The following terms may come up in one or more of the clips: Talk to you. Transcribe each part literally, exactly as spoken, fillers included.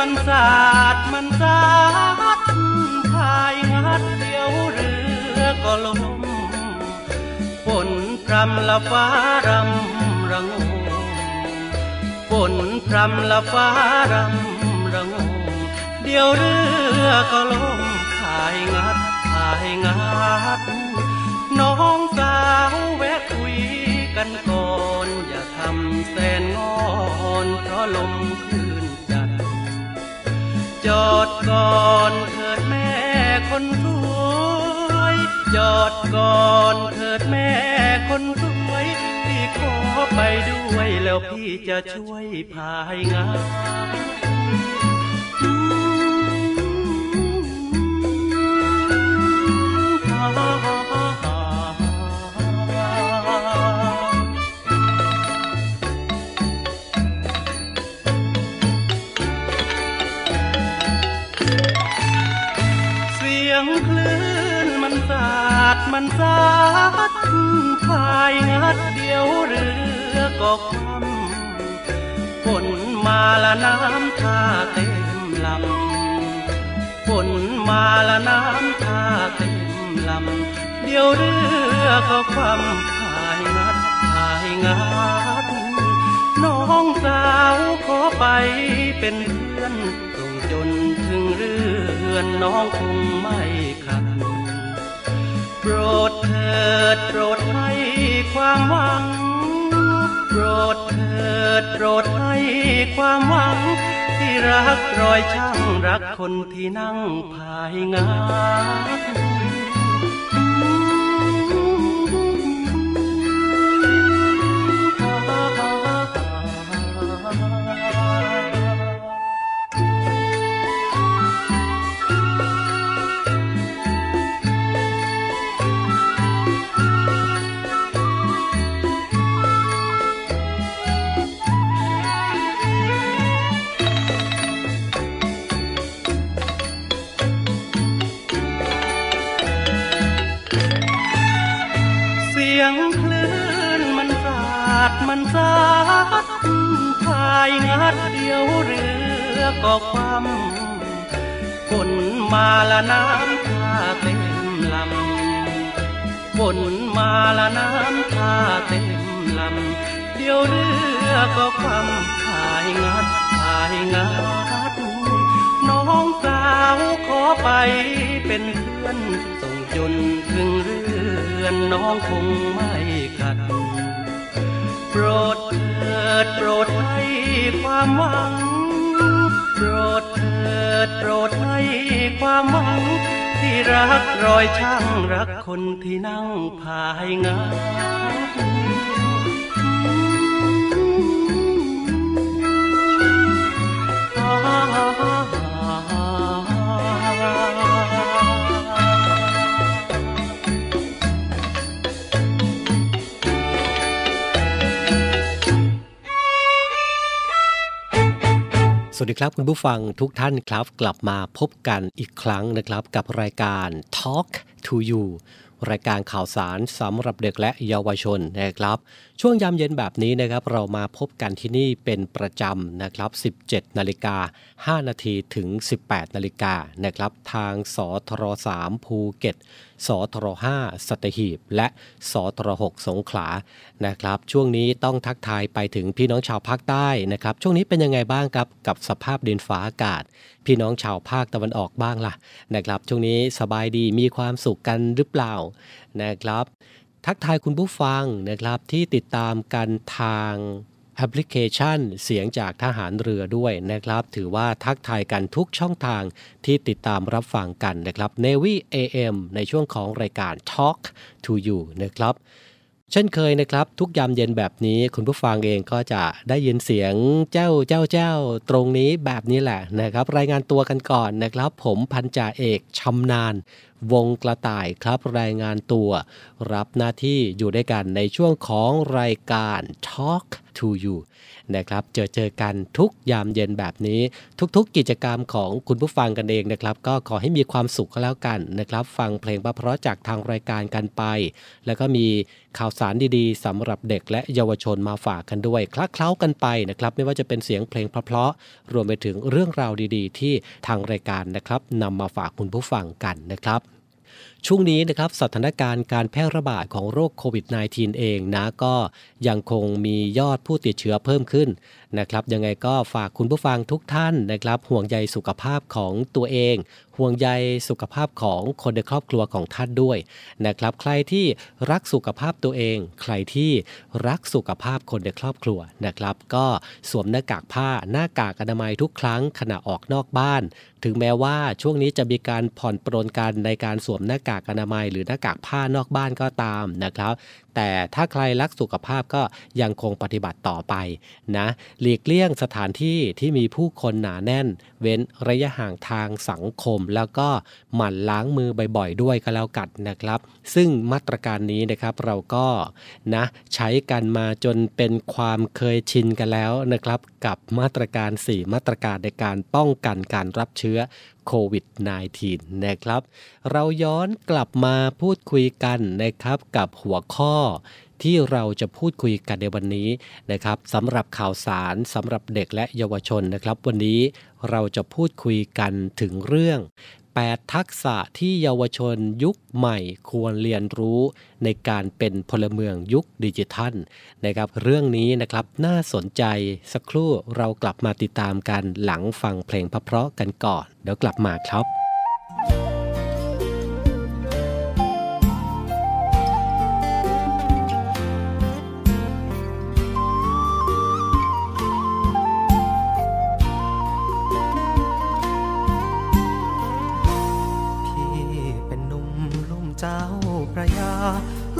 มันซัดพายหัดเดียวเรือก็ล่มฝนพรำละฟ้ารำระงมฝนพรำละฟ้ารำระงมเดียวเรือก็ล่มพายงัดพายงัดน้องสาวแวะคุยกันก่อนอย่าทำแสนงอนเพราะลมคลื่นจัดจอดก่อนเถิดแม่คนสวยจอดก่อนเถิดแม่คนสวยพี่ขอไปด้วยแล้วพี่จะช่วยพายงามันซัดพายงัดเดียวเรือก็คว่ำฝนมาละน้ำท่าเต็มลำฝนมาละน้ำท่าเต็มลำเดียวเรือก็คว่ำพายงัดพายงัดน้องสาวขอไปเป็นเพื่อนตรงจนถึงเรือนน้องคงไม่ขัดโปรดเถิดโปรดให้ความหวังโปรดเถิดโปรดให้ความหวังที่รักรอยช่างรักคนที่นั่งพายงามันซัดพายงัดเดียวเรือก็คว่ำฝนมาละน้ำท่าเต็มลำฝนมาละน้ำท่าเต็มลำเดียวเรือก็คว่ำพายงัดพายงัดน้องสาวขอไปเป็นเพื่อนส่งจนถึงเรือนน้องคงไม่ขัดโปรดเถิดโปรดให้ความหวังโปรดเถิดโปรดให้ความหวังที่รักรอยช่างรักคนที่นั่งพายงาสวัสดีครับคุณผู้ฟังทุกท่านครับกลับมาพบกันอีกครั้งนะครับกับรายการ Talk to you รายการข่าวสารสำหรับเด็กและเยาวชนนะครับช่วงยามเย็นแบบนี้นะครับเรามาพบกันที่นี่เป็นประจำนะครับ สิบเจ็ดนาฬิกาห้านาที ถึง สิบแปดนาฬิกานะครับทางสทรสามภูเก็ตสทรห้าสัตหีบและสทรหกสงขลานะครับช่วงนี้ต้องทักทายไปถึงพี่น้องชาวภาคใต้นะครับช่วงนี้เป็นยังไงบ้างครับกับสภาพดินฟ้าอากาศพี่น้องชาวภาคตะวันออกบ้างล่ะนะครับช่วงนี้สบายดีมีความสุขกันหรือเปล่านะครับทักทายคุณผู้ฟังนะครับที่ติดตามกันทางแอปพลิเคชันเสียงจากทหารเรือด้วยนะครับถือว่าทักทายกันทุกช่องทางที่ติดตามรับฟังกันนะครับ Navy เอ เอ็ม ในช่วงของรายการ Talk to you นะครับ เช่นเคยนะครับทุกยามเย็นแบบนี้คุณผู้ฟังเองก็จะได้ยินเสียงเจ้าเจ้าเจ้าตรงนี้แบบนี้แหละนะครับรายงานตัวกันก่อนนะครับผมพันจ่าเอกชำนานวงกระต่ายครับรายงานตัวรับหน้าที่อยู่ด้วยกันในช่วงของรายการ Talk to you นะครับเจอเจอกันทุกยามเย็นแบบนี้ทุกๆกิจกรรมของคุณผู้ฟังกันเองนะครับก็ขอให้มีความสุขก็แล้วกันนะครับฟังเพลงเพราะๆจากทางรายการกันไปแล้วก็มีข่าวสารดีๆสำหรับเด็กและเยาวชนมาฝากกันด้วยคละเคล้ากันไปนะครับไม่ว่าจะเป็นเสียงเพลงเพราะๆรวมไปถึงเรื่องราวดีๆที่ทางรายการนะครับนำมาฝากคุณผู้ฟังกันนะครับช่วงนี้นะครับสถานการณ์การแพร่ระบาดของโรคโควิด สิบเก้า เองนะก็ยังคงมียอดผู้ติดเชื้อเพิ่มขึ้นนะครับยังไงก็ฝากคุณผู้ฟังทุกท่านนะครับห่วงใยสุขภาพของตัวเองห่วงใยสุขภาพของคนในครอบครัวของท่านด้วยนะครับใครที่รักสุขภาพตัวเองใครที่รักสุขภาพคนในครอบครัวนะครับก็สวมหน้ากากผ้าหน้ากากอนามัยทุกครั้งขณะออกนอกบ้านถึงแม้ว่าช่วงนี้จะมีการผ่อนปรนกันในการสวมหน้ากากอนามัยหรือหน้ากากผ้านอกบ้านก็ตามนะครับแต่ถ้าใครรักสุขภาพก็ยังคงปฏิบัติต่อไปนะหลีกเลี่ยงสถานที่ที่มีผู้คนหนาแน่นเว้นระยะห่างทางสังคมแล้วก็หมั่นล้างมือบ่อยๆด้วยก็แล้วกันนะครับซึ่งมาตรการนี้นะครับเราก็นะใช้กันมาจนเป็นความเคยชินกันแล้วนะครับกับมาตรการสี่มาตรการในการป้องกันการรับเชื้อโควิด สิบเก้า นะครับเราย้อนกลับมาพูดคุยกันนะครับกับหัวข้อที่เราจะพูดคุยกันในวันนี้นะครับสำหรับข่าวสารสำหรับเด็กและเยาวชนนะครับวันนี้เราจะพูดคุยกันถึงเรื่องแปดทักษะที่เยาวชนยุคใหม่ควรเรียนรู้ในการเป็นพลเมืองยุคดิจิทัลนะครับเรื่องนี้นะครับน่าสนใจสักครู่เรากลับมาติดตามกันหลังฟังเพลงเพราะๆกันก่อนเดี๋ยวกลับมาครับ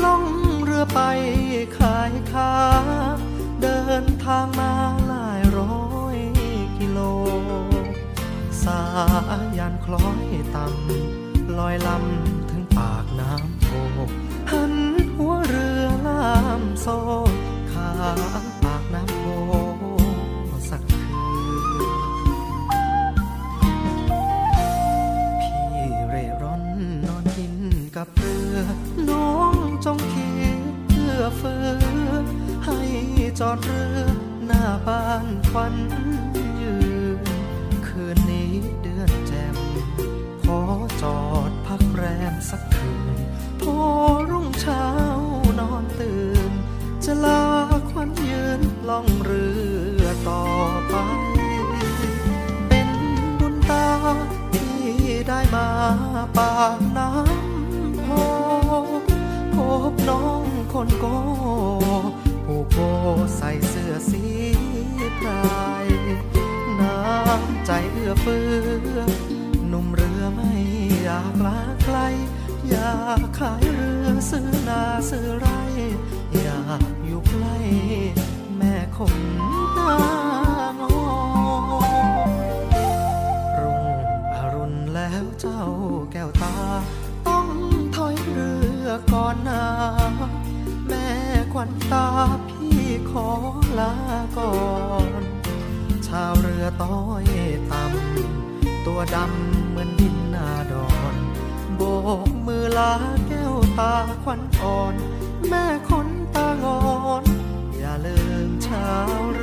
ล่องเรือไปขายค้าเดินทางมาหลายร้อยกิโลสายานคล้อยต่ำลอยลำถึงปากน้ำโขงหันหัวเรือล่ามโซ่ข้ามปากน้ำโขงสักคืนพี่เร่ร่อนนอนกินกับเรือน้องจงคิดเพื่อฟื้นให้จอดเรือหน้าบ้านควันยืนคืนนี้เดือนแจ่มขอจอดพักแรมสักคืนพอรุ่งเช้านอนตื่นจะลาควันยืนล่องเรือต่อไปเป็นบุญตาที่ได้มาปากน้ำพอพบน้องคนโก้ผู้โก้ใส่เสื้อสีพรายน้ำใจเอื้อเฟื้อหนุ่มเรือไม่อยากลาไกลอยากขายเรือซื้อนาซื้อไรอยากอยู่ใกล้แม่คงตางอรุ่งอรุณแล้วเจ้าแก้วตาต้องถอยเรือก่อนนะแม่ขวัญตาพี่ขอลาก่อนชาวเรือต้อยต่ำตัวดำเหมือนดินนาดอนโบกมือลาแก้วตาขวัญอ่อนแม่ขนตางอนอย่าลืมชาวเรื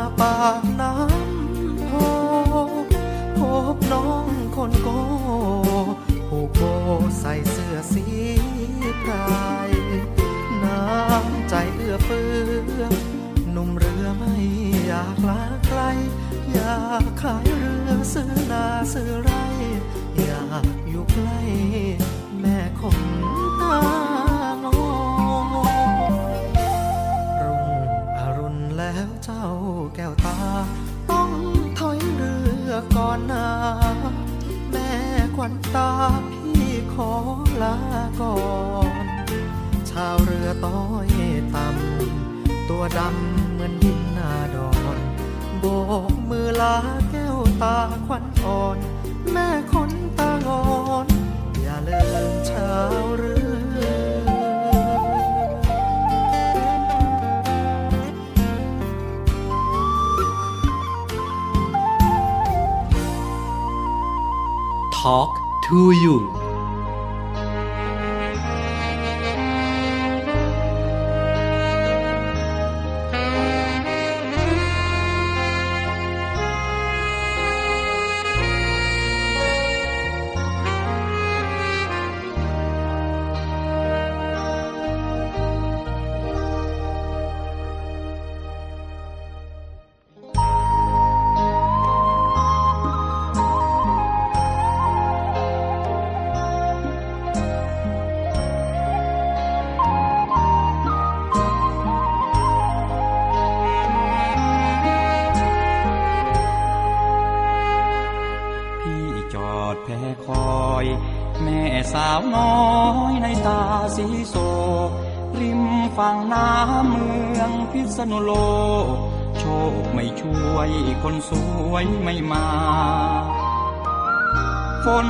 อปากน้ำพอพบน้องคนโก้ผู้โก้ใส่เสื้อ ากลาไกลอยากขายเรือซื้อนาซื้อไร่อยากอยู่ใกล้แม่คนตาโนรุ่งอรุณแล้วเจ้าแก้วตาต้องถอยเรือก่อนนาแม่ขวัญตาพี่ขอลาก่อนชาวเรือต้อยต่ำตัวดำเหมือนดินนาดอนโบกมือลาแก้วตาขวัญอ่อนแม่คนตางอนอย่าเลิกชาวเรือTalk to youสนุโลโชคไม่ช่วยคนสวยไม่มาฝน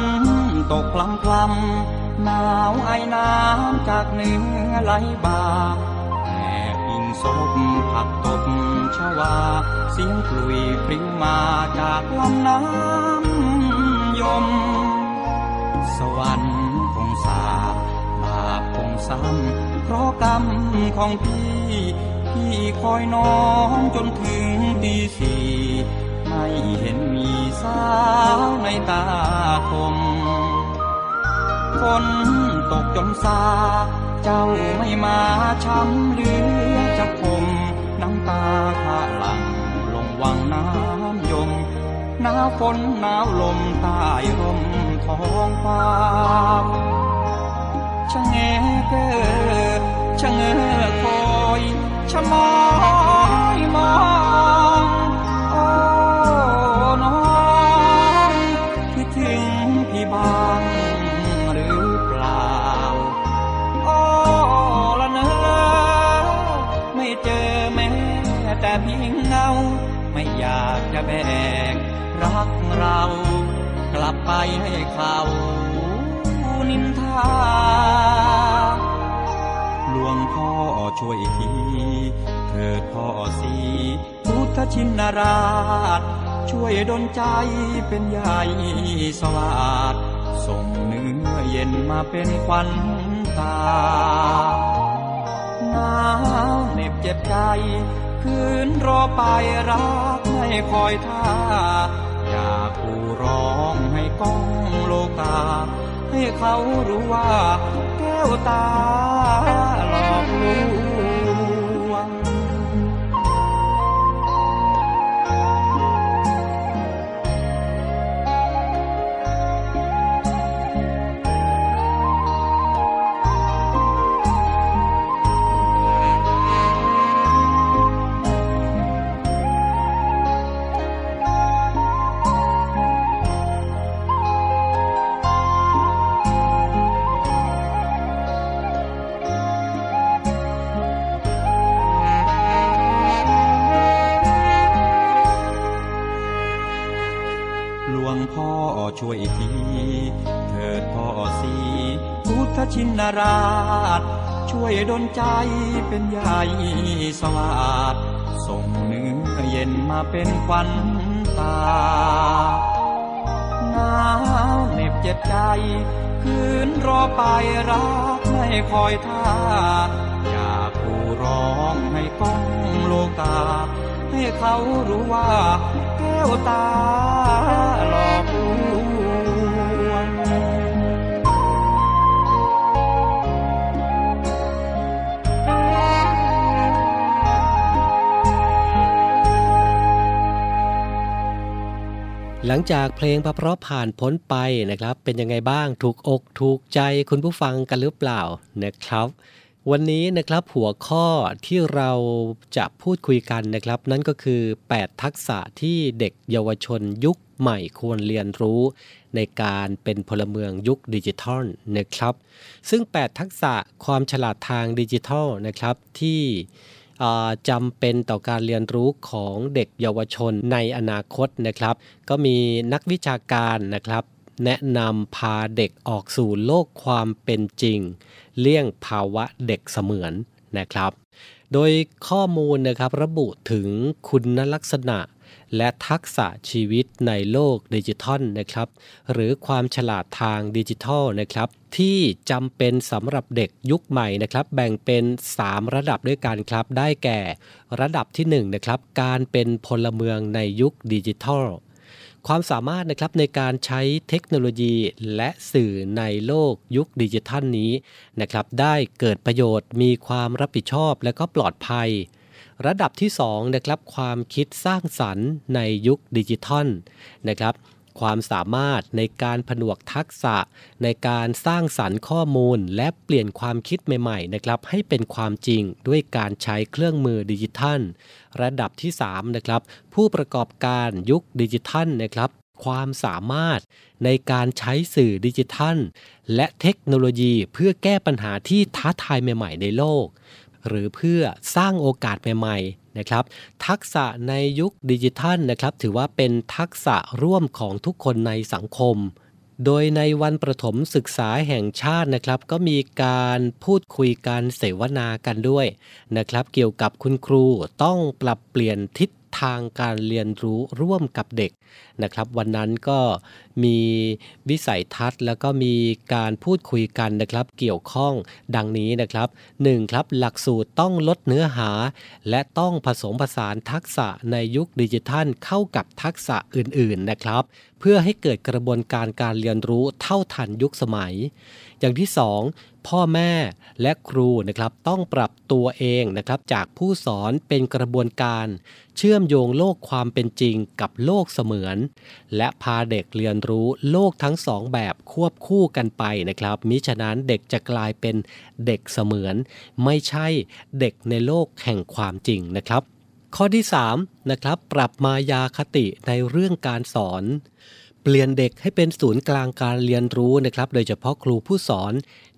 ตกพลำพลำหนาวไอน้ำจากเหนือไหลบ่าแผ่พิงศพผักตบชวาเสียงกลุยปลิวมาจากลำน้ำยมสวรรค์คงสาบาปคงซ้ำเพราะกรรมของพี่พี่คอยน้องจนถึงตีสี่ไม่เห็นมีสาวในตาคมฝนตกจนซาเจ้าไม่มาช้ำเหลือจะคมน้ำตาข้าหลั่งลงวังน้ำยมหน้าฝนหนาวลมใต้ร่มท้องฟ้าชะเง้อเก้อชะเง้อคอยชะมอยมองโอ้น้องคิดถึงพี่บ้างหรือเปล่าโอ้ละเนอไม่เจอแม้แต่เพียงเงาไม่อยากจะแบ่งรักเรากลับไปให้เขานินทาหลวงพ่อช่วยทีเถิดพ่อสีพุทธชินราชช่วยดลใจเป็นใหญ่สวัสดิ์ส่งเนื้อเย็นมาเป็นควันตาหนาวเหน็บเจ็บใจคืนรอไปรักให้คอยท่าอยากผู้ร้องให้ก้องโลกาให้เขารู้ว่าแก้วตาหลอกลวงช่วยทีเถิดพ่อสีพุทธชินราชช่วยดลใจเป็นใหญ่สวัสดิ์ส่งเนื้อเย็นมาเป็นควันตาหนาวเหน็บเจ็บใจคืนรอไปรักให้คอยท่าอยากผู้ร้องให้ก้องโลกาให้เขารู้ว่าแก้วตาหลอกลวง หลังจากเพลงเพราะๆผ่านพ้นไปนะครับเป็นยังไงบ้างถูกอกถูกใจคุณผู้ฟังกันหรือเปล่านะครับวันนี้นะครับหัวข้อที่เราจะพูดคุยกันนะครับนั่นก็คือแปดทักษะที่เด็กเยาวชนยุคใหม่ควรเรียนรู้ในการเป็นพลเมืองยุคดิจิทัลนะครับซึ่งแปดทักษะความฉลาดทางดิจิทัลนะครับที่จำเป็นต่อการเรียนรู้ของเด็กเยาวชนในอนาคตนะครับก็มีนักวิชาการนะครับแนะนำพาเด็กออกสู่โลกความเป็นจริงเลี่ยงภาวะเด็กเสมือนนะครับโดยข้อมูลนะครับระบุถึงคุณลักษณะและทักษะชีวิตในโลกดิจิทัลนะครับหรือความฉลาดทางดิจิทัลนะครับที่จำเป็นสำหรับเด็กยุคใหม่นะครับแบ่งเป็นสามระดับด้วยกันครับได้แก่ระดับที่หนึ่งนะครับการเป็นพลเมืองในยุคดิจิทัลความสามารถนะครับในการใช้เทคโนโลยีและสื่อในโลกยุคดิจิทัลนี้นะครับได้เกิดประโยชน์มีความรับผิดชอบและก็ปลอดภัยระดับที่สองนะครับความคิดสร้างสรรค์ในยุคดิจิทัลนะครับความสามารถในการผนวกทักษะในการสร้างสรรค์ข้อมูลและเปลี่ยนความคิดใหม่ๆนะครับให้เป็นความจริงด้วยการใช้เครื่องมือดิจิทัลระดับที่สามนะครับผู้ประกอบการยุคดิจิทัลนะครับความสามารถในการใช้สื่อดิจิทัลและเทคโนโลยีเพื่อแก้ปัญหาที่ท้าทายใหม่ๆในโลกหรือเพื่อสร้างโอกาสใหม่ๆนะครับทักษะในยุคดิจิทัลนะครับถือว่าเป็นทักษะร่วมของทุกคนในสังคมโดยในวันประถมศึกษาแห่งชาตินะครับก็มีการพูดคุยการเสวนากันด้วยนะครับเกี่ยวกับคุณครูต้องปรับเปลี่ยนทิศทางการเรียนรู้ร่วมกับเด็กนะครับวันนั้นก็มีวิสัยทัศน์แล้วก็มีการพูดคุยกันนะครับเกี่ยวข้องดังนี้นะครับหนึ่งครับหลักสูตรต้องลดเนื้อหาและต้องผสมผสานทักษะในยุคดิจิทัลเข้ากับทักษะอื่นๆนะครับเพื่อให้เกิดกระบวนการการเรียนรู้เท่าทันยุคสมัยอย่างที่สองพ่อแม่และครูนะครับต้องปรับตัวเองนะครับจากผู้สอนเป็นกระบวนการเชื่อมโยงโลกความเป็นจริงกับโลกเสมือนและพาเด็กเรียนรู้โลกทั้งสองแบบควบคู่กันไปนะครับมิฉะนั้นเด็กจะกลายเป็นเด็กเสมือนไม่ใช่เด็กในโลกแห่งความจริงนะครับข้อที่สามนะครับปรับมายาคติในเรื่องการสอนเปลี่ยนเด็กให้เป็นศูนย์กลางการเรียนรู้นะครับโดยเฉพาะครูผู้สอน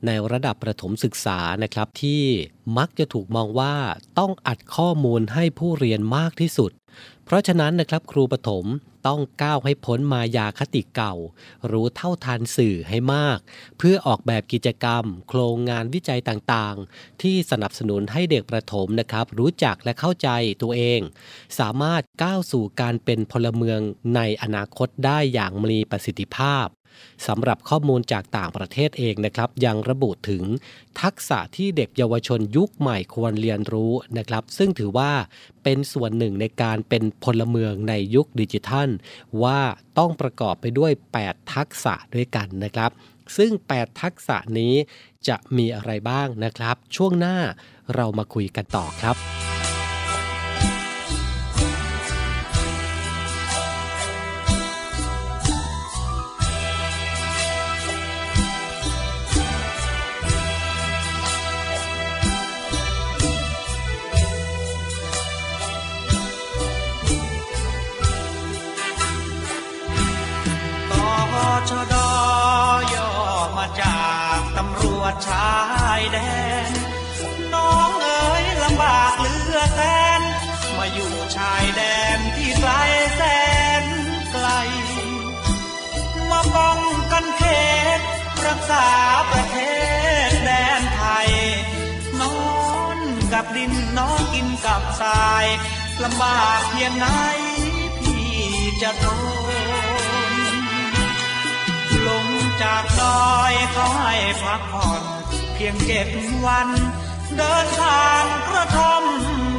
ในระดับประถมศึกษานะครับที่มักจะถูกมองว่าต้องอัดข้อมูลให้ผู้เรียนมากที่สุดเพราะฉะนั้นนะครับครูประถมต้องก้าวให้พ้นมายาคติเก่ารู้เท่าทันสื่อให้มากเพื่อออกแบบกิจกรรมโครงงานวิจัยต่างๆที่สนับสนุนให้เด็กประถมนะครับรู้จักและเข้าใจตัวเองสามารถก้าวสู่การเป็นพลเมืองในอนาคตได้อย่างมีประสิทธิภาพสำหรับข้อมูลจากต่างประเทศเองนะครับยังระบุถึงทักษะที่เด็กเยาวชนยุคใหม่ควรเรียนรู้นะครับซึ่งถือว่าเป็นส่วนหนึ่งในการเป็นพลเมืองในยุคดิจิทัลว่าต้องประกอบไปด้วยแปดทักษะด้วยกันนะครับซึ่งแปดทักษะนี้จะมีอะไรบ้างนะครับช่วงหน้าเรามาคุยกันต่อครับชดย่อมาจากตำรวจชายแดนน้องเอ๋ยลำบากเหลือแสนมาอยู่ชายแดนที่ไกลแสนไกลมาป้องกันเขตรักษาประเทศแดนไทยนอนกับดินน้องกินกับทรายลำบากเพียงไหนพี่จะทนลงจากดอยเขาให้พักผ่อนเพียงเจ็ดวันเดินทางกระท่อม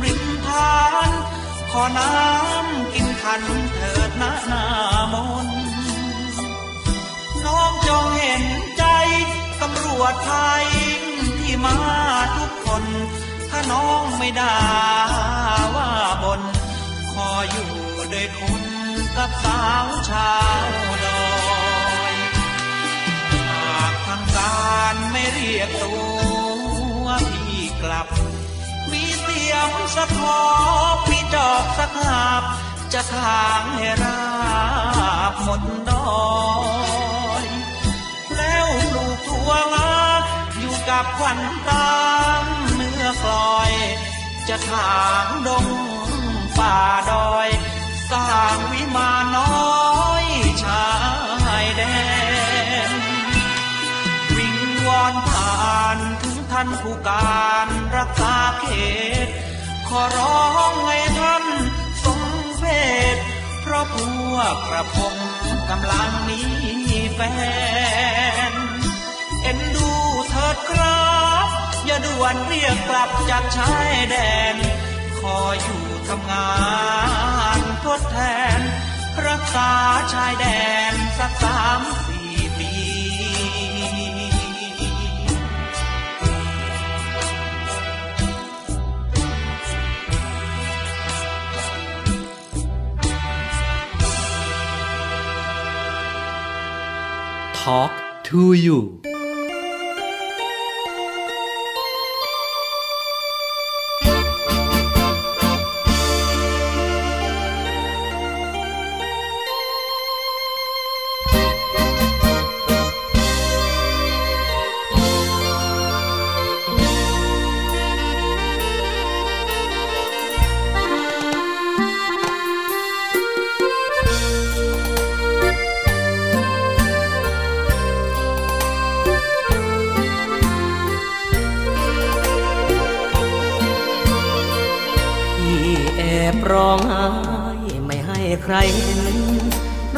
ริมทานขอน้ำกินขันเถิดนะนามนน้องจงเห็นใจตำรวจไทยที่มาทุกคนถ้าน้องไม่ด่าว่าบนขออยู่โดยคนก กับสาวชาวดอยหากทางการไม่เรียกตัวพี่กลับมีเสียงสะท้อนพี่ดอกสะหาบจะทางให้ราบหมดดอยแล้วลูกทัวงาอยู่กับควันตามเนื้อกลอยจะทางดงป่าดอยสร้างวิมานน้อยชายแดนวิงวอนผ่านถึงท่านผู้การรักษาเขตขอร้องให้ท่านทรงเวทเพราะพวกกระผมกำลังมีแฟนเอ็นดูเถิดครับอย่าด่วนเรียกกลับจากชายแดนขออยู่ทำงานทดแทนรักษาชายแดนสักสามสี่ปีTalk to youร้องไห้ไม่ให้ใครเห็น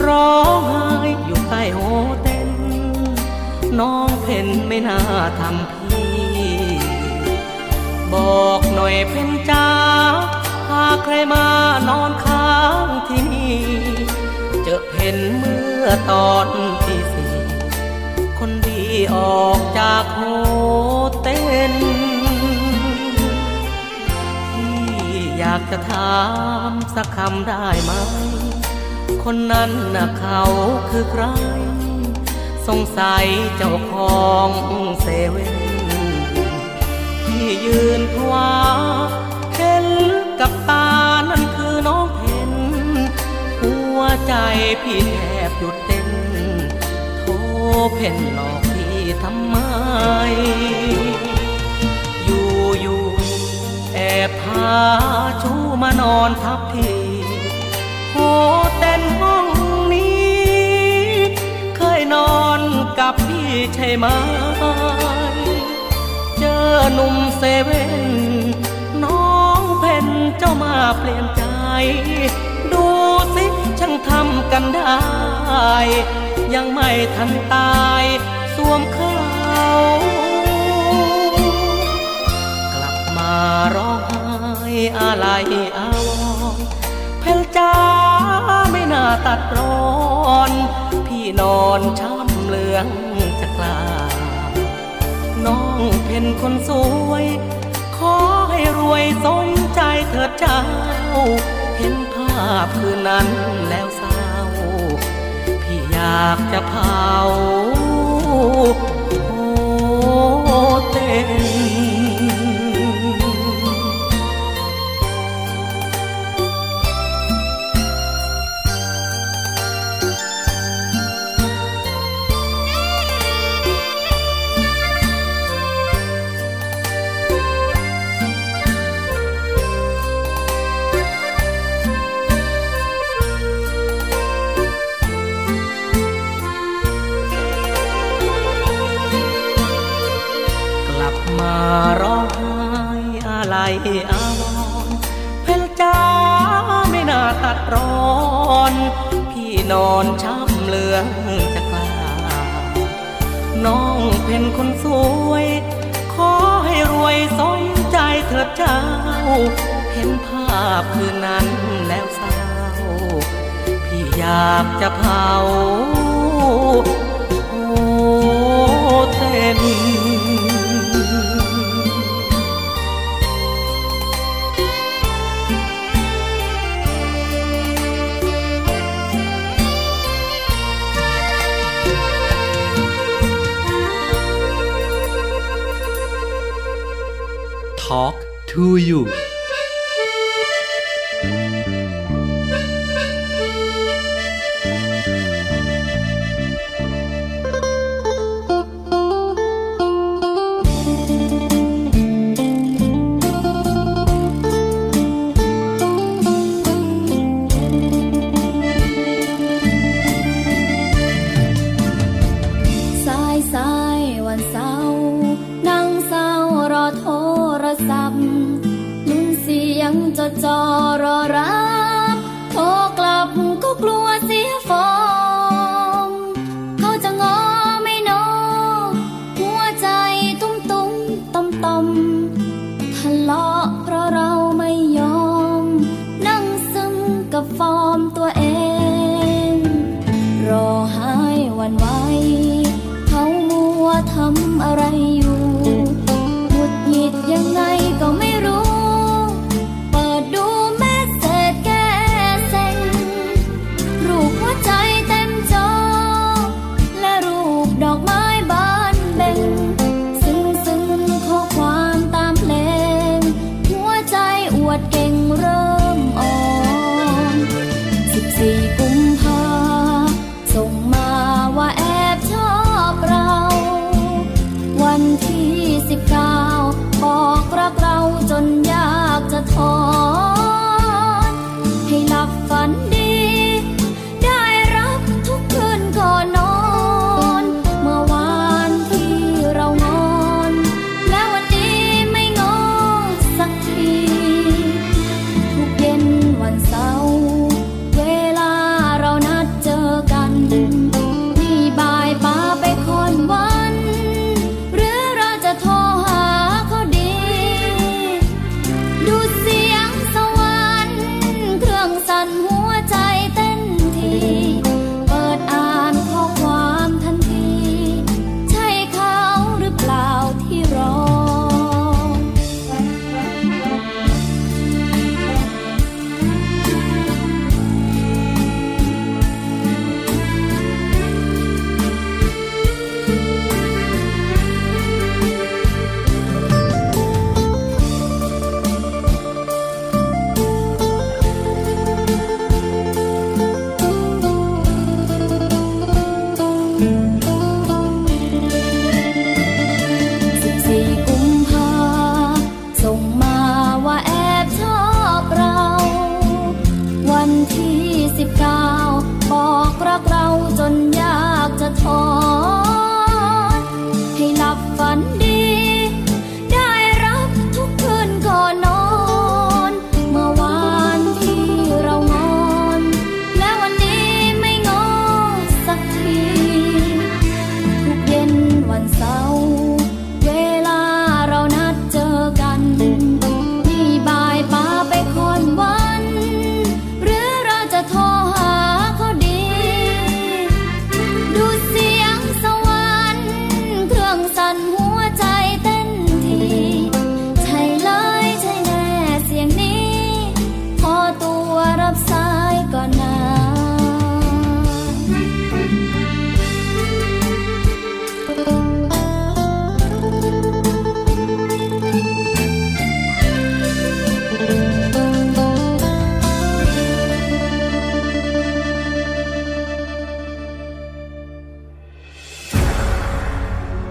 ร้องไห้อยู่ใต้โฮเต็นน้องเพ็ญไม่น่าทำพี่บอกหน่อยเพ็ญจ้าหากใครมานอนค้างที่นี่เจอเพ็ญเมื่อตอนที่สี่คนดีออกจากโฮเต็นอยากจะถามสักคำได้ไหมคนนั้นน่ะเขาคือใครสงสัยเจ้าของเซเว่นที่ยืนทว่าเห็นกับตานั่นคือน้องเพ็ญหัวใจพี่แทบหยุดเต้นโธ่เพ็ญหลอกพี่ทำไมพาชูมานอนทับทีโหเต้นห้องนี้เคยนอนกับพี่ใช่ไหมเจอหนุ่มเซเว่นน้องเพ็ญเจ้ามาเปลี่ยนใจดูสิช่างทำกันได้ยังไม่ทันตายสวมเขากลับมาร้องอะไรอาวรเพลจ้าไม่น่าตัดร้อนพี่นอนช้ำเหลืองจะกลาน้องเพ็ญคนสวยขอให้รวยสมใจเถิดเจ้าเห็นภาพคืนนั้นแล้วเศร้าพี่อยากจะเผาโอ้เต็นร้องไห้อะไรอาวรเพ็ญจ้าไม่น่าตัดร้อนพี่นอนช้ำเหลืองจะกลาน้องเพ็ญคนสวยขอให้รวยสมใจเถิดเจ้าเห็นภาพคืนนั้นแล้วเศร้าพี่อยากจะเผาโอ้เต็น Talk to you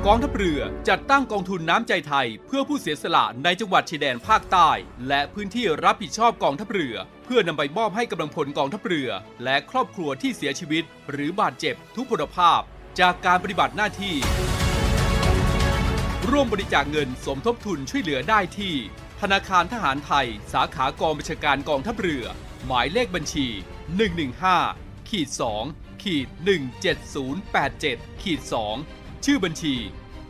กองทัพเรือจัดตั้งกองทุนน้ำใจไทยเพื่อผู้เสียสละในจังหวัดชายแดนภาคใต้และพื้นที่รับผิดชอบกองทัพเรือเพื่อนำไปมอบให้กำลังพลกองทัพเรือและครอบครัวที่เสียชีวิตหรือบาดเจ็บทุกพลภาพจากการปฏิบัติหน้าที่ร่วมบริจาคเงินสมทบทุนช่วยเหลือได้ที่ธนาคารทหารไทยสาขากองบัญชาการกองทัพเรือหมายเลขบัญชี หนึ่ง หนึ่ง ห้า สอง หนึ่ง เจ็ด ศูนย์ แปด เจ็ด สองชื่อบัญชี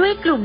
ด้วยกลุ่ม ลุ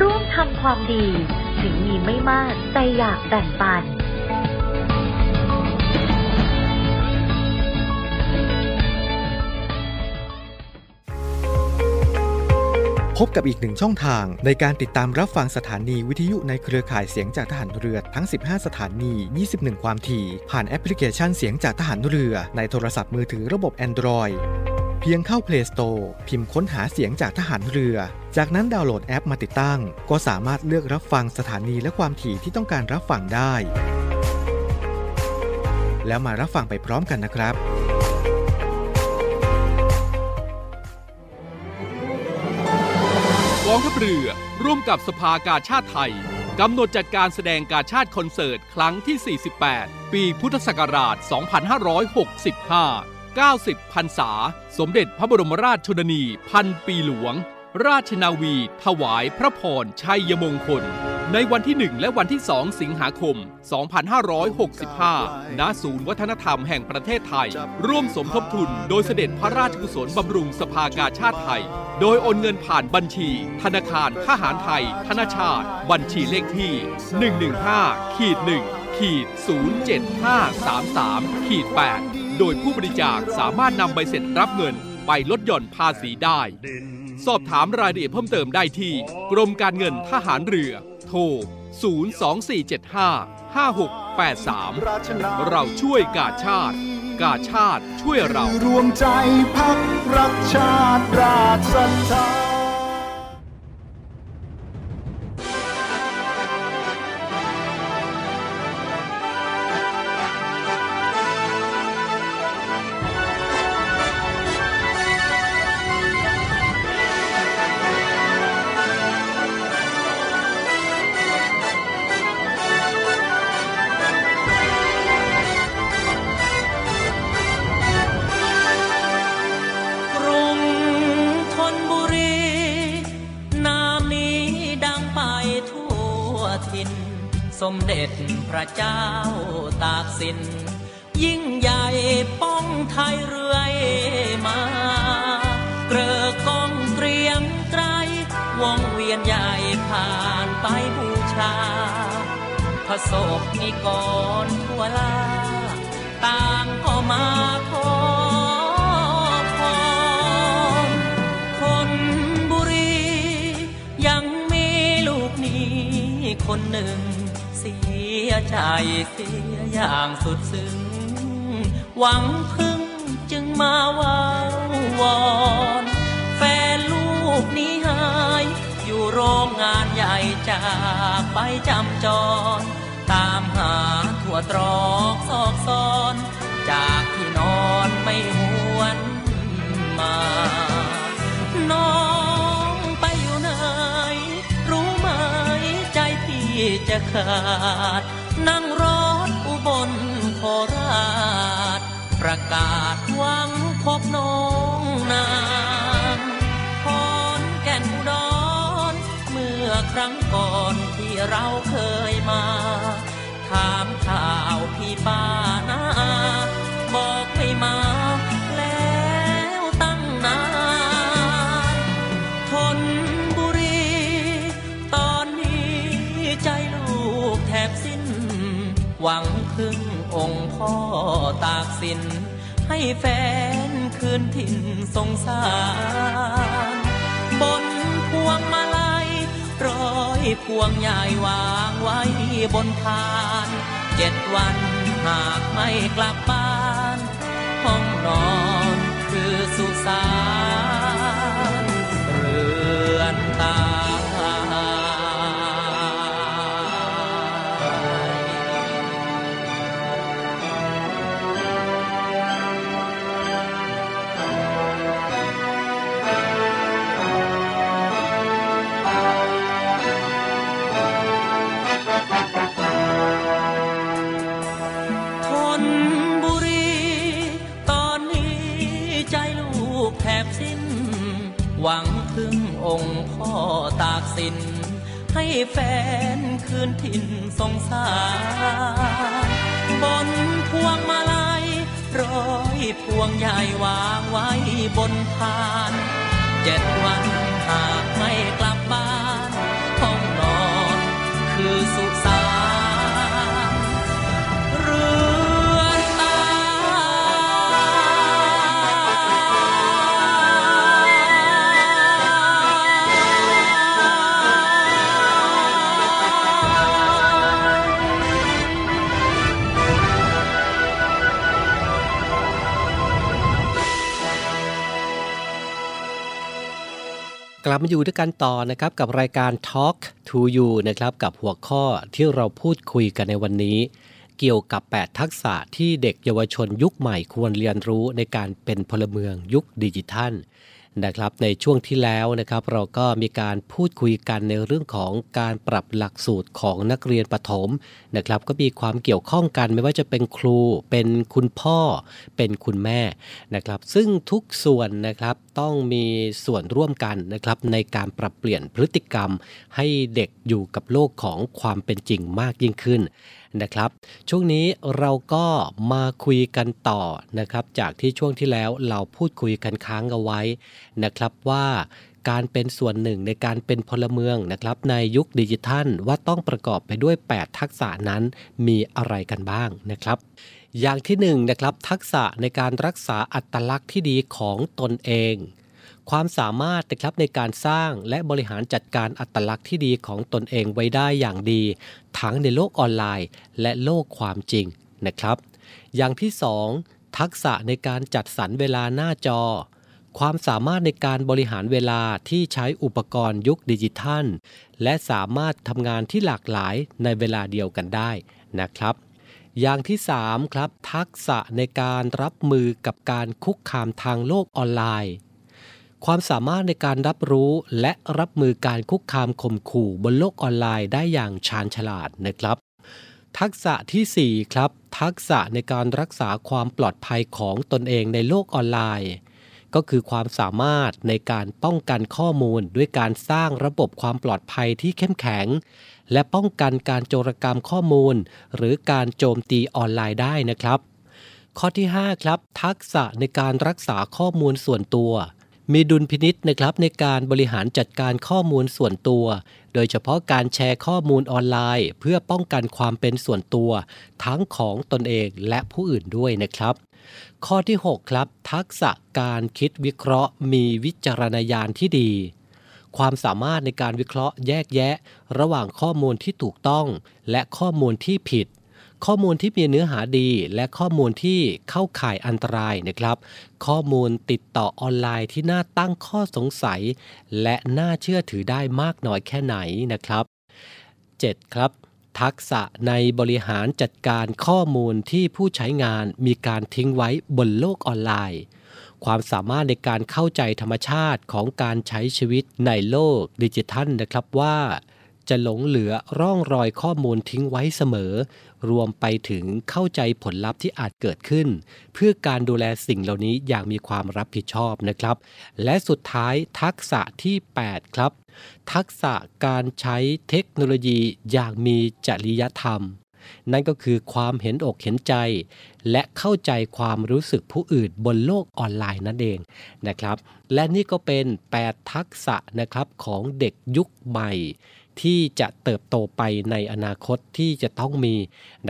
ร่วมทำความดีถึงมีไม่มากแต่อยากแบ่งปันพบกับอีกหนึ่งช่องทางในการติดตามรับฟังสถานีวิทยุในเครือข่ายเสียงจากทหารเรือทั้งสิบห้าสถานียี่สิบเอ็ดความถี่ผ่านแอปพลิเคชันเสียงจากทหารเรือในโทรศัพท์มือถือระบบ Android เพียงเข้า Play Store พิมพ์ค้นหาเสียงจากทหารเรือจากนั้นดาวน์โหลดแอปมาติดตั้งก็สามารถเลือกรับฟังสถานีและความถี่ที่ต้องการรับฟังได้แล้วมารับฟังไปพร้อมกันนะครับกองทัพเรือร่วมกับสภากาชาติไทยกำหนดจัดการแสดงกาชาติคอนเสิร์ตครั้งที่สี่สิบแปดปีพุทธศักราชสองพันห้าร้อยหกสิบห้า เก้าสิบพรรษาสมเด็จพระบรมราชชนนีพันปีหลวงราชนาวีถวายพระพรชัยมงคลในวันที่หนึ่งและวันที่สองสิงหาคมสองพันห้าร้อยหกสิบห้าณศูนย์วัฒนธรรมแห่งประเทศไทยร่วมสมทบทุนโดยเสด็จพระราชกุศลบำรุงสภากาชาติไทยโดยโอนเงินผ่านบัญชีธนาคารทหารไทยธนาชาติบัญชีเลขที่ หนึ่ง หนึ่ง ห้า หนึ่ง ศูนย์ เจ็ด ห้า สาม สาม แปด โดยผู้บริจาคสามารถนำใบเสร็จรับเงินไปลดหย่อนภาษีได้สอบถามรายละเอียดเพิ่มเติมได้ที่กรมการเงินทหารเรือโทรศูนย์ สอง สี่ เจ็ด ห้า ห้า หก แปด สามเราช่วยกาชาติกาชาติช่วยเรารวมใจพักรักชาติราชศรัทธาสมเด็จพระเจ้าตากสินยิ่งใหญ่ป้องไทยเรื่อยมาเกลือกองเตรียมไตรวงเวียนใหญ่ผ่านไปบูชาพระศพนิกรทั่วลาต่างก็มาขอพรคนบุรียังมีลูกนี้คนหนึ่งเสียใจเสียอย่างสุดซึ้งหวังพึ่งจึงมาว่าวอนแฟนลูกนี้หายอยู่โรงงานใหญ่จากไปจำจรตามหาทั่วตรอกซอกซอนจากที่นอนไม่หวนมาน้องไปอยู่ไหนรู้ไหมใจพี่จะขาดนั่งรถอุบลโคราชประกาศหวังพบน้องนางพรแก่นอุดรเมื่อครั้งก่อนที่เราเคยมาถามข่าวพี่ป้านา พึ่งองค์พ่อตากสินให้แฟนคืนถิ่นสงสารบนพวงมาลัยร้อยพวงใหญ่วางไว้บนพานเจ็ดวันหากไม่กลับบ้านห้องนอนคือสุสานเรือนตายหวังพึ่งองค์พ่อตากสินให้แฟนคืนถิ่นสงสารบนพวงมาลัยร้อยพวงใหญ่วางไว้บนพานเจ็ดวันหากไม่กลับบ้านห้องนอนคือสุสานเรือตากลับมาอยู่ด้วยกันต่อนะครับกับรายการ Talk to you นะครับกับหัวข้อที่เราพูดคุยกันในวันนี้เกี่ยวกับแปดทักษะที่เด็กเยาวชนยุคใหม่ควรเรียนรู้ในการเป็นพลเมืองยุคดิจิทัลนะครับในช่วงที่แล้วนะครับเราก็มีการพูดคุยกันในเรื่องของการปรับหลักสูตรของนักเรียนประถมนะครับก็มีความเกี่ยวข้องกันไม่ว่าจะเป็นครูเป็นคุณพ่อเป็นคุณแม่นะครับซึ่งทุกส่วนนะครับต้องมีส่วนร่วมกันนะครับในการปรับเปลี่ยนพฤติกรรมให้เด็กอยู่กับโลกของความเป็นจริงมากยิ่งขึ้นนะครับช่วงนี้เราก็มาคุยกันต่อนะครับจากที่ช่วงที่แล้วเราพูดคุยกันค้างเอาไว้นะครับว่าการเป็นส่วนหนึ่งในการเป็นพลเมืองนะครับในยุคดิจิทัลว่าต้องประกอบไปด้วยแปดทักษะนั้นมีอะไรกันบ้างนะครับอย่างที่หนึ่งนะครับทักษะในการรักษาอัตลักษณ์ที่ดีของตนเองความสามารถนะครับในการสร้างและบริหารจัดการอัตลักษณ์ที่ดีของตนเองไว้ได้อย่างดีทั้งในโลกออนไลน์และโลกความจริงนะครับอย่างที่สองทักษะในการจัดสรรเวลาหน้าจอความสามารถในการบริหารเวลาที่ใช้อุปกรณ์ยุคดิจิทัลและสามารถทำงานที่หลากหลายในเวลาเดียวกันได้นะครับอย่างที่สามครับทักษะในการรับมือกับการคุกคามทางโลกออนไลน์ความสามารถในการรับรู้และรับมือการคุกคามข่มขู่บนโลกออนไลน์ได้อย่างชาญฉลาดนะครับทักษะที่สี่ครับทักษะในการรักษาความปลอดภัยของตนเองในโลกออนไลน์ก็คือความสามารถในการป้องกันข้อมูลด้วยการสร้างระบบความปลอดภัยที่เข้มแข็งและป้องกันการโจรกรรมข้อมูลหรือการโจมตีออนไลน์ได้นะครับข้อที่ห้าครับทักษะในการรักษาข้อมูลส่วนตัวมีดุลพินิจนะครับในการบริหารจัดการข้อมูลส่วนตัวโดยเฉพาะการแชร์ข้อมูลออนไลน์เพื่อป้องกันความเป็นส่วนตัวทั้งของตนเองและผู้อื่นด้วยนะครับข้อที่หกครับทักษะการคิดวิเคราะห์มีวิจารณญาณที่ดีความสามารถในการวิเคราะห์แยกแยะระหว่างข้อมูลที่ถูกต้องและข้อมูลที่ผิดข้อมูลที่มีเนื้อหาดีและข้อมูลที่เข้าข่ายอันตรายนะครับข้อมูลติดต่อออนไลน์ที่น่าตั้งข้อสงสัยและน่าเชื่อถือได้มากน้อยแค่ไหนนะครับเจ็ดครับทักษะในบริหารจัดการข้อมูลที่ผู้ใช้งานมีการทิ้งไว้บนโลกออนไลน์ความสามารถในการเข้าใจธรรมชาติของการใช้ชีวิตในโลกดิจิทัลนะครับว่าจะหลงเหลือร่องรอยข้อมูลทิ้งไว้เสมอรวมไปถึงเข้าใจผลลัพธ์ที่อาจเกิดขึ้นเพื่อการดูแลสิ่งเหล่านี้อย่างมีความรับผิดชอบนะครับและสุดท้ายทักษะที่แปดครับทักษะการใช้เทคโนโลยีอย่างมีจริยธรรมนั่นก็คือความเห็นอกเห็นใจและเข้าใจความรู้สึกผู้อื่นบนโลกออนไลน์นั่นเองนะครับและนี่ก็เป็นแปดทักษะนะครับของเด็กยุคใหม่ ที่จะเติบโตไปในอนาคตที่จะต้องมี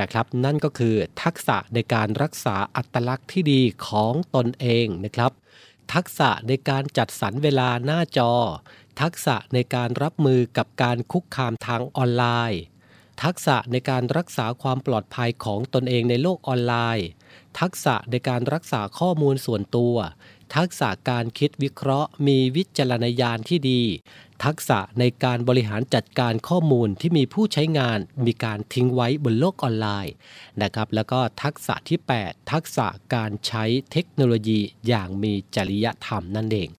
นะครับนั่นก็คือทักษะในการรักษาอัตลักษณ์ที่ดีของตนเองนะครับทักษะในการจัดสรรเวลาหน้าจอทักษะในการรับมือกับการคุกคามทางออนไลน์ทักษะในการรักษาความปลอดภัยของตนเองในโลกออนไลน์ทักษะในการรักษาข้อมูลส่วนตัวทักษะการคิดวิเคราะห์มีวิจารณญาณที่ดีทักษะในการบริหารจัดการข้อมูลที่มีผู้ใช้งานมีการทิ้งไว้บนโลกออนไลน์นะครับแล้วก็ทักษะที่แปดทักษะการใช้เทคโนโลยีอย่างมีจริยธรรมนั่นเอง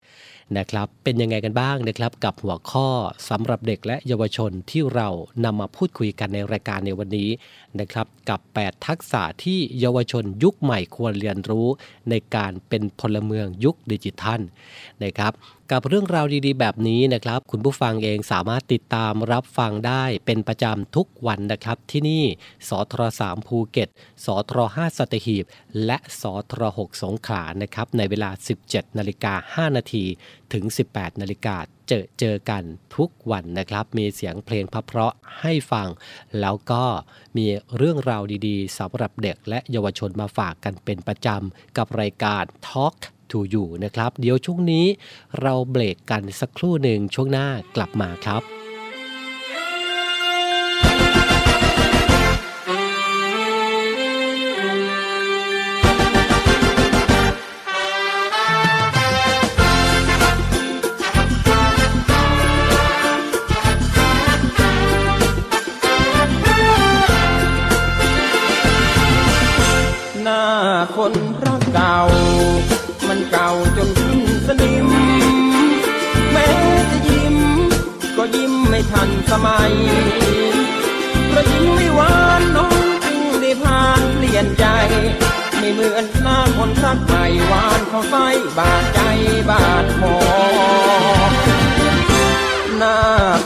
นะครับเป็นยังไงกันบ้างนะครับกับหัวข้อสำหรับเด็กและเยาวชนที่เรานำมาพูดคุยกันในรายการในวันนี้นะครับกับแปดทักษะที่เยาวชนยุคใหม่ควรเรียนรู้ในการเป็นพลเมืองยุคดิจิทัลนะครับกับเรื่องราวดีๆแบบนี้นะครับคุณผู้ฟังเองสามารถติดตามรับฟังได้เป็นประจำทุกวันนะครับที่นี่สทสามภูเก็ตสทห้าสัตหีบและสทหกสงขลานะครับในเวลา สิบเจ็ดนาฬิกาห้านาที นถึง สิบแปดนาฬิกาเจอเจอกันทุกวันนะครับมีเสียงเพลงเพราะๆให้ฟังแล้วก็มีเรื่องราวดีๆสำหรับเด็กและเยาวชนมาฝากกันเป็นประจำกับรายการ Talk to you นะครับเดี๋ยวช่วงนี้เราเบรกกันสักครู่หนึ่งช่วงหน้ากลับมาครับหน้าคนรักเก่ามันเก่าจนสิ้นสนิมแม้จะยิ้มก็ยิ้มไม่ทันสมัยเพราะยิ้มไม่หวานน้องจึงได้พาเปลี่ยนใจไม่เหมือนหน้าคนรักใหม่หวานเข้าใส่บาดใจบาดคอหน้า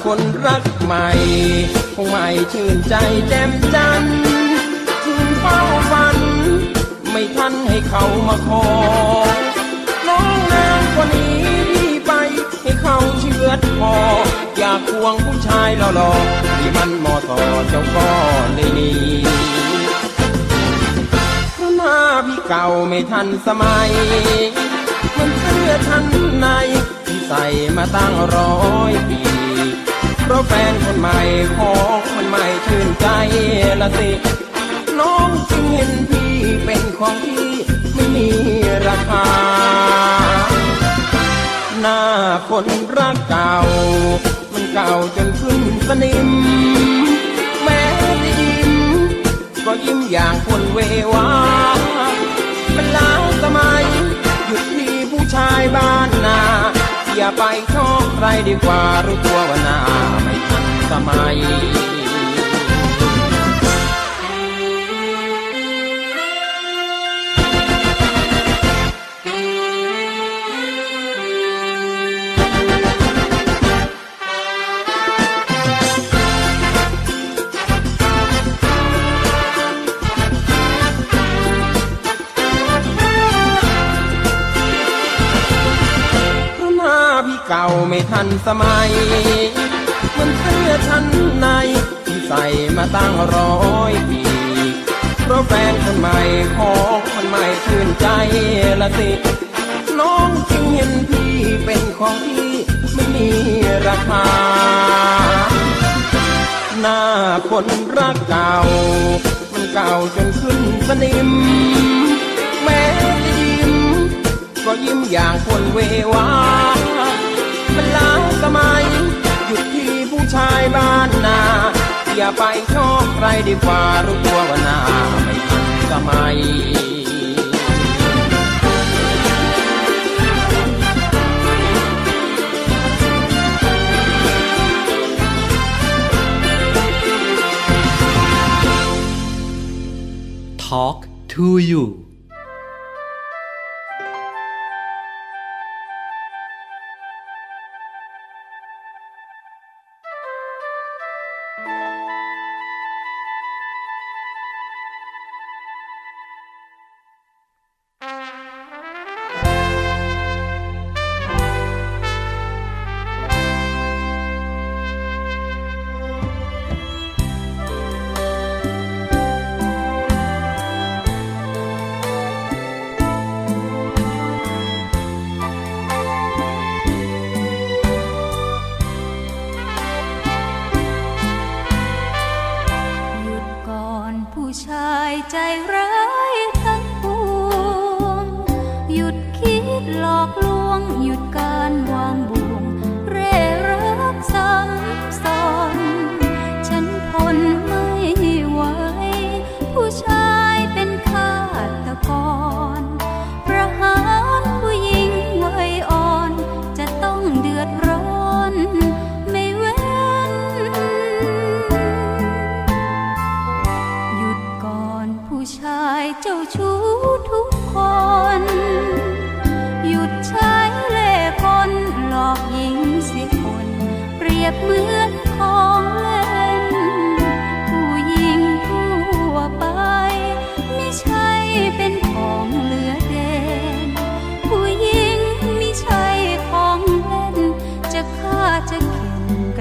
คนรักใหม่คงไม่ชื่นใจแจ่มจันทร์ชื่นเฝ้าฝันไม่ทันให้เขามาขอน้องนางคนนี้พี่ไปให้เขาเชือดคออยากควงผู้ชายหล่อๆที่มันมอต่อเจ้าก็ได้หนีเพราะหน้าพี่เก่าไม่ทันสมัยมันเสื้อชั้นในที่ใส่มาตั้งร้อยปีเพราะแฟนคนใหม่ของมันไม่ชื่นใจละสิน้องจึงเห็นพี่เป็นของพี่ไม่มีราคาหน้าคนรักเก่ามันเก่าจนขึ้นสนิมแม้จะยิ้มก็ยิ้มอย่างคนเววามันล้าสมัยหยุดที่ผู้ชายบ้านนาอย่าไปชอบใครดีกว่ารู้ตัวว่าหน้าไม่ทันสมัยเก่าไม่ทันสมัยมันเสื้อชั้นในที่ใส่มาตั้งร้อยปีเพราะแฟนคนใหม่ของมันไม่ชื่นใจละสิน้องจึงเห็นพี่เป็นของพี่ไม่มีราคาหน้าคนรักเก่ามันเก่าจนขึ้นสนิมแม้จะยิ้มก็ยิ้มอย่างคนเววามันล้าสมัยหยุดที่ผู้ชายบ้านนาอย่าไปชอบใครดีกว่ารู้ตัวว่าหน้าไม่ทันสมัยTalk to you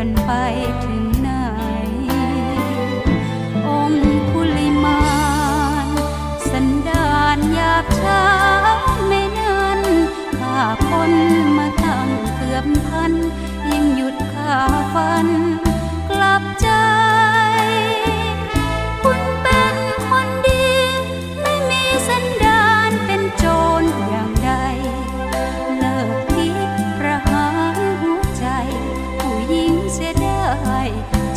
กันไปถึงไหนองคุลิมานสันดานหยาบช้าไม่นั้นข้าคนมาตั้งเกือบพันยังหยุดข้าฝันกลับใจคุณเป็นคนดีไม่มีสันดานเป็นโจรอย่างใดเลิกที่ประหารหัวใจผู้หญิงเสียได้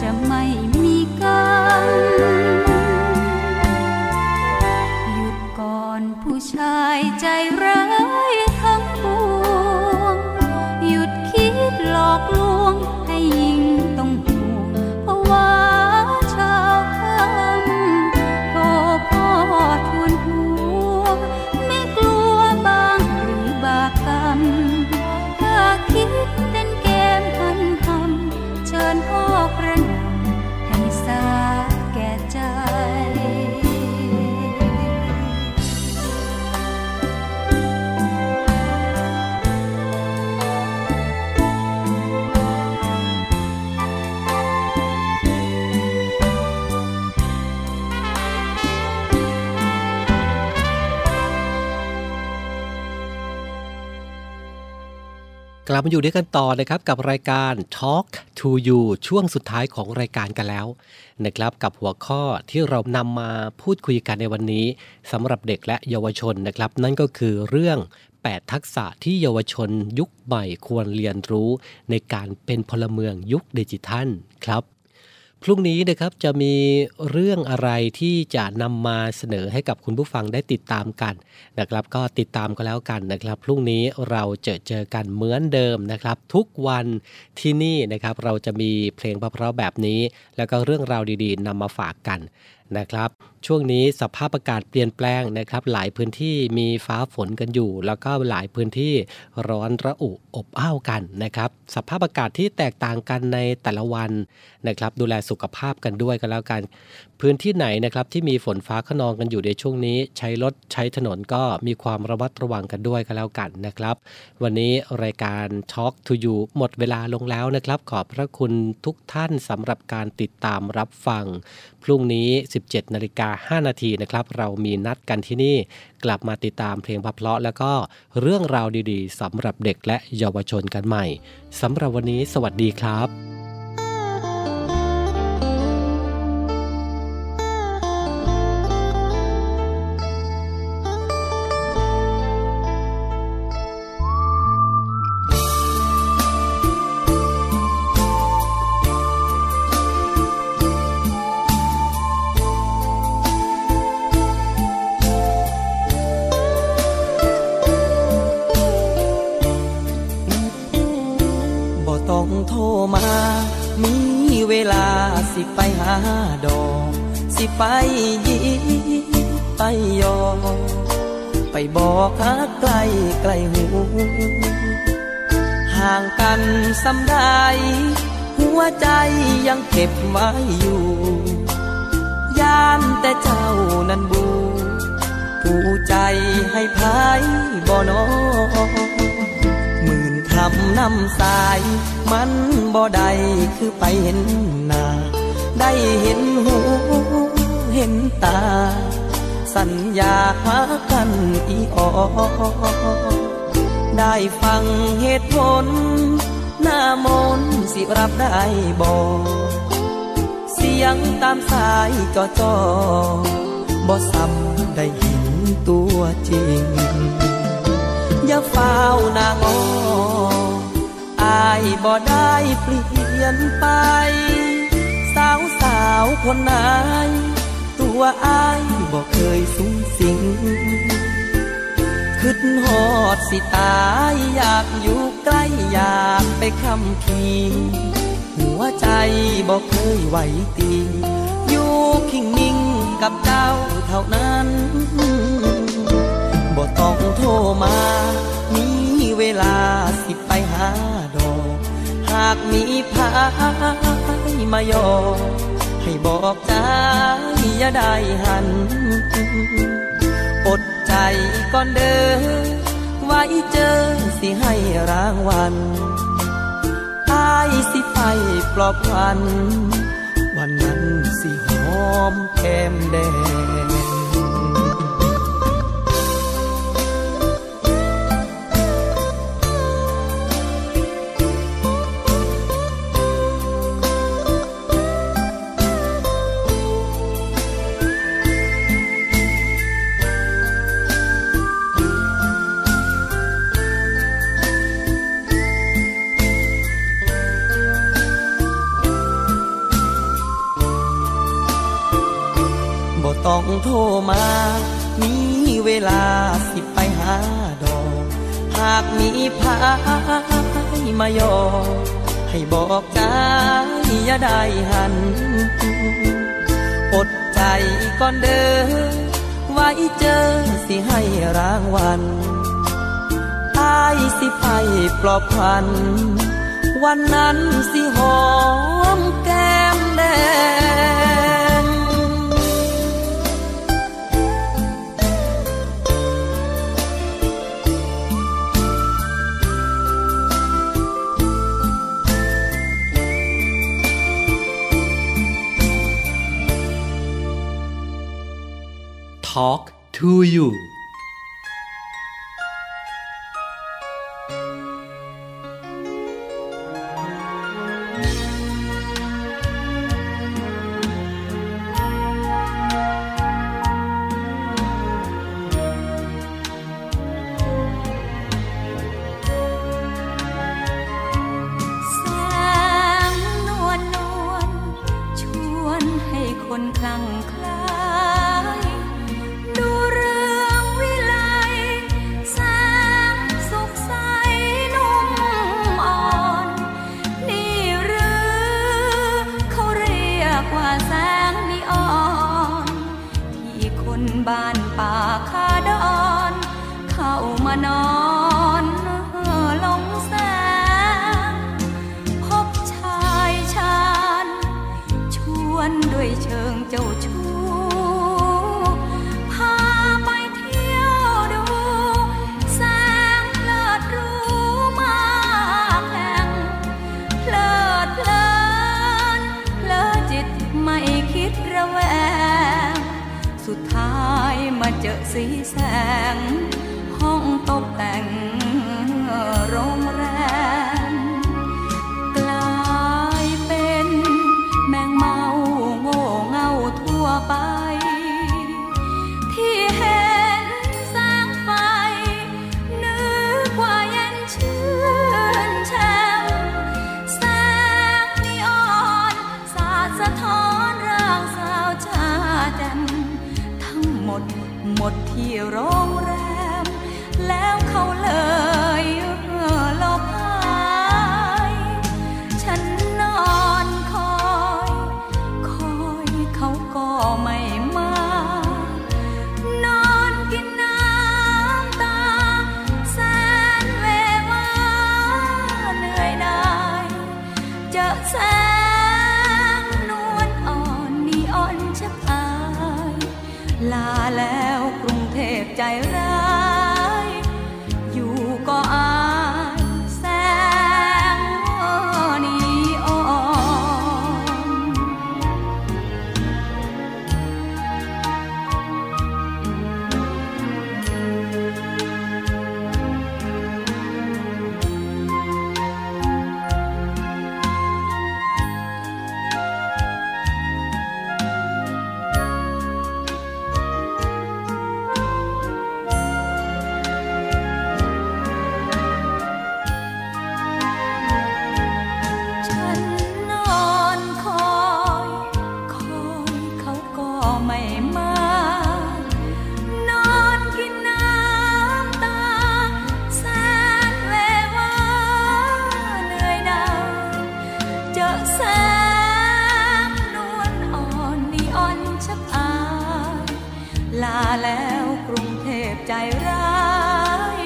จะไม่มีกันหยุดก่อนผู้ชายใจร้ายทั้งปวงหยุดคิดหลอกลวงให้ยิ่งต้องห่วงเพราะว่าชาวคำโตพ่อทวนหัวไม่กลัวบางหรือบาปกรรมถ้าคิดเป็นเกมพันคำเชิญพ่อกระหน่ำให้สาแก่ใจกลับมาอยู่ด้วยกันต่อนะครับกับรายการ Talk to you ช่วงสุดท้ายของรายการกันแล้วนะครับกับหัวข้อที่เรานำมาพูดคุยกันในวันนี้สำหรับเด็กและเยาวชนนะครับนั่นก็คือเรื่องแปดทักษะที่เยาวชนยุคใหม่ควรเรียนรู้ในการเป็นพลเมืองยุคดิจิทัลครับพรุ่งนี้นะครับจะมีเรื่องอะไรที่จะนำมาเสนอให้กับคุณผู้ฟังได้ติดตามกันนะครับก็ติดตามก็แล้วกันนะครับพรุ่งนี้เราเจอเจอกันเหมือนเดิมนะครับทุกวันที่นี่นะครับเราจะมีเพลงเพราะๆแบบนี้แล้วก็เรื่องราวดีๆนำมาฝากกันนะครับช่วงนี้สภาพอากาศเปลี่ยนแปลงนะครับหลายพื้นที่มีฟ้าฝนกันอยู่แล้วก็หลายพื้นที่ร้อนระอุอบอ้าวกันนะครับสภาพอากาศที่แตกต่างกันในแต่ละวันนะครับดูแลสุขภาพกันด้วยกันแล้วกันพื้นที่ไหนนะครับที่มีฝนฟ้าคะนองกันอยู่ในช่วงนี้ใช้รถใช้ถนนก็มีความระมัดระวังกันด้วยกันแล้วกันนะครับวันนี้รายการ Talk to you หมดเวลาลงแล้วนะครับขอบพระคุณทุกท่านสำหรับการติดตามรับฟังพรุ่งนี้สิบเจ็ดนาฬิกาห้านาทีนะครับเรามีนัดกันที่นี่กลับมาติดตามเพลงเพราะๆแล้วก็เรื่องราวดีๆสำหรับเด็กและเยาวชนกันใหม่สำหรับวันนี้สวัสดีครับดอกสิไปยิไปยอไปบอกหาไกลไกลหูห่างกันซ้ำใดหัวใจยังเก็บไว้อยู่ย่านแต่เจ้านั้นบูผู้ใจให้พายบ่นอหมื่นคำน้ำสายมันบ่ได้คือไปเห็นหน้าได้เห็นหูเห็นตาสัญญาหากันอีอ่อได้ฟังเหตุผลหน้ามนต์สิรับได้บ่เสียงตามสายจ่อจ่อบ่ซ้ำได้เห็นตัวจริงอย่าเฝ้านางออายบ่ได้เปลี่ยนไปสาวสาวคนไหนตัวอ้ายบอกเคยสูงสิงคิดหอดสิตายอยากอยู่ใกล้อยากไปคำพีหัวใจบอกเคยไหวตีอยู่คิงนิ่งกับเจ้าเท่านั้นบ่ต้องโทรมามีเวลาสิไปหาดอกหากมีพามายอให้บอกใจอย่าได้หันอดใจก่อนเด้อไว้เจอสิให้รางวัลไอ้ ายสิไปปลอบพันวันนั้นสิหอมแก้มแดงต้องโทรมามีเวลาสิไปหาดอกหากมีพายมายอให้บอกใจอย่าได้หันอดใจก่อนเด้อไว้เจอสิให้รางวัลตายสิไปปลอบพันวันนั้นสิหอมแก้มแดงTalk to you แสงนวลนวลชวนให้คนคลั่งไคล้บ้านป่าคาดอนเข้ามานอนหลงแสงพบชายชานชวนด้วยเชิงเจ้าชู้พาไปเที่ยวดูแสงเลิศรู้มากแห่งเลิศเลินเลิศจิตไม่คิดระแวงสุดท้ายมาเจอสีแสงห้องตกแต่งโรงแรมกลายเป็นแมงเม่าโง่เง่าทั่วไปที่เห็นแสงไฟนึกว่าเย็นชื่นแช่มแสงนีออนสาดสะท้อนร่างสาวชาจันหมดหมดที่โรงแรมแล้วเขาเลยหลบหายฉันนอนคอยคอยเขาก็ไม่มานอนกินน้ำตาแสนเววาเหนื่อยหน่ายเจอแสงนวลอ่อนนีออนชะพาลาแล้วกรุงเทพใจร้ายอยู่ก็อายแสงนีออนแล้วกรุงเทพใจร้าย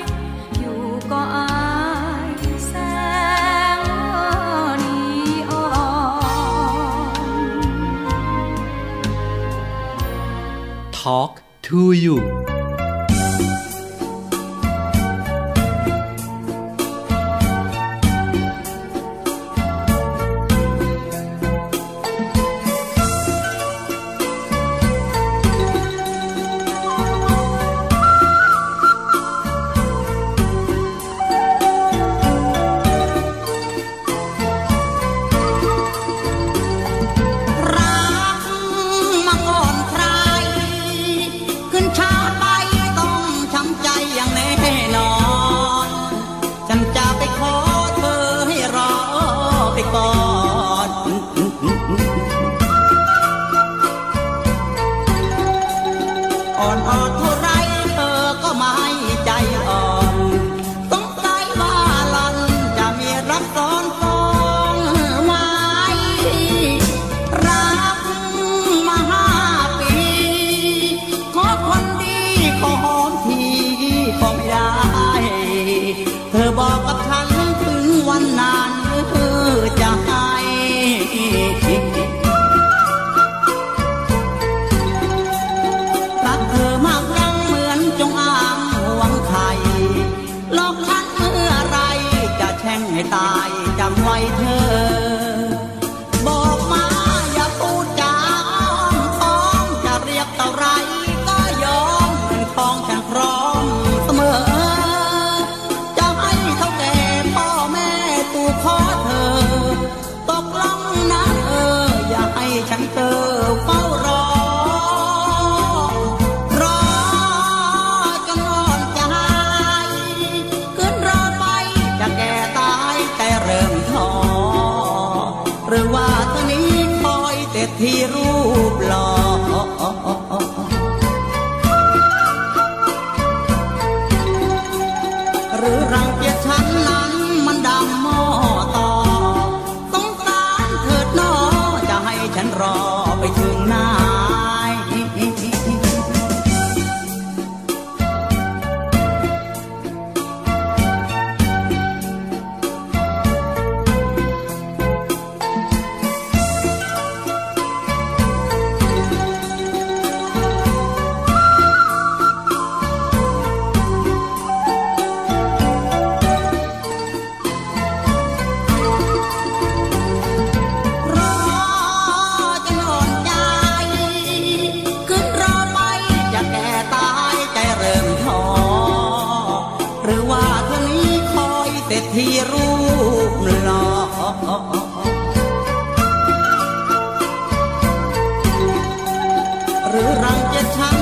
อยู่ก็อายแสงนีออน Talk to you ให้ตายจำไว้เธอบอกมาอย่าพูดจาอ้อมค้อมจะเรียกเท่าไรก็ยอมเป็นของฉันพร้อมเสมอจะให้เท่าแก่พ่อแม่ตัวขอเธอตกลงนะเอออย่าให้ฉันเจอเฝ้ารอรอจนอ่อนใจขึ้นรอไปจะแก่ตายแต่เริ่มท้อหรือว่าตอนนี้คอยแต่ที่รูปหล่อหรือรังเกียจฉันนั้นมันดำหม้อต่อสงสารเถิดน้อจะให้ฉันรอไปถึงไหนที่รูปหล่อหรือรังเกียจฉัน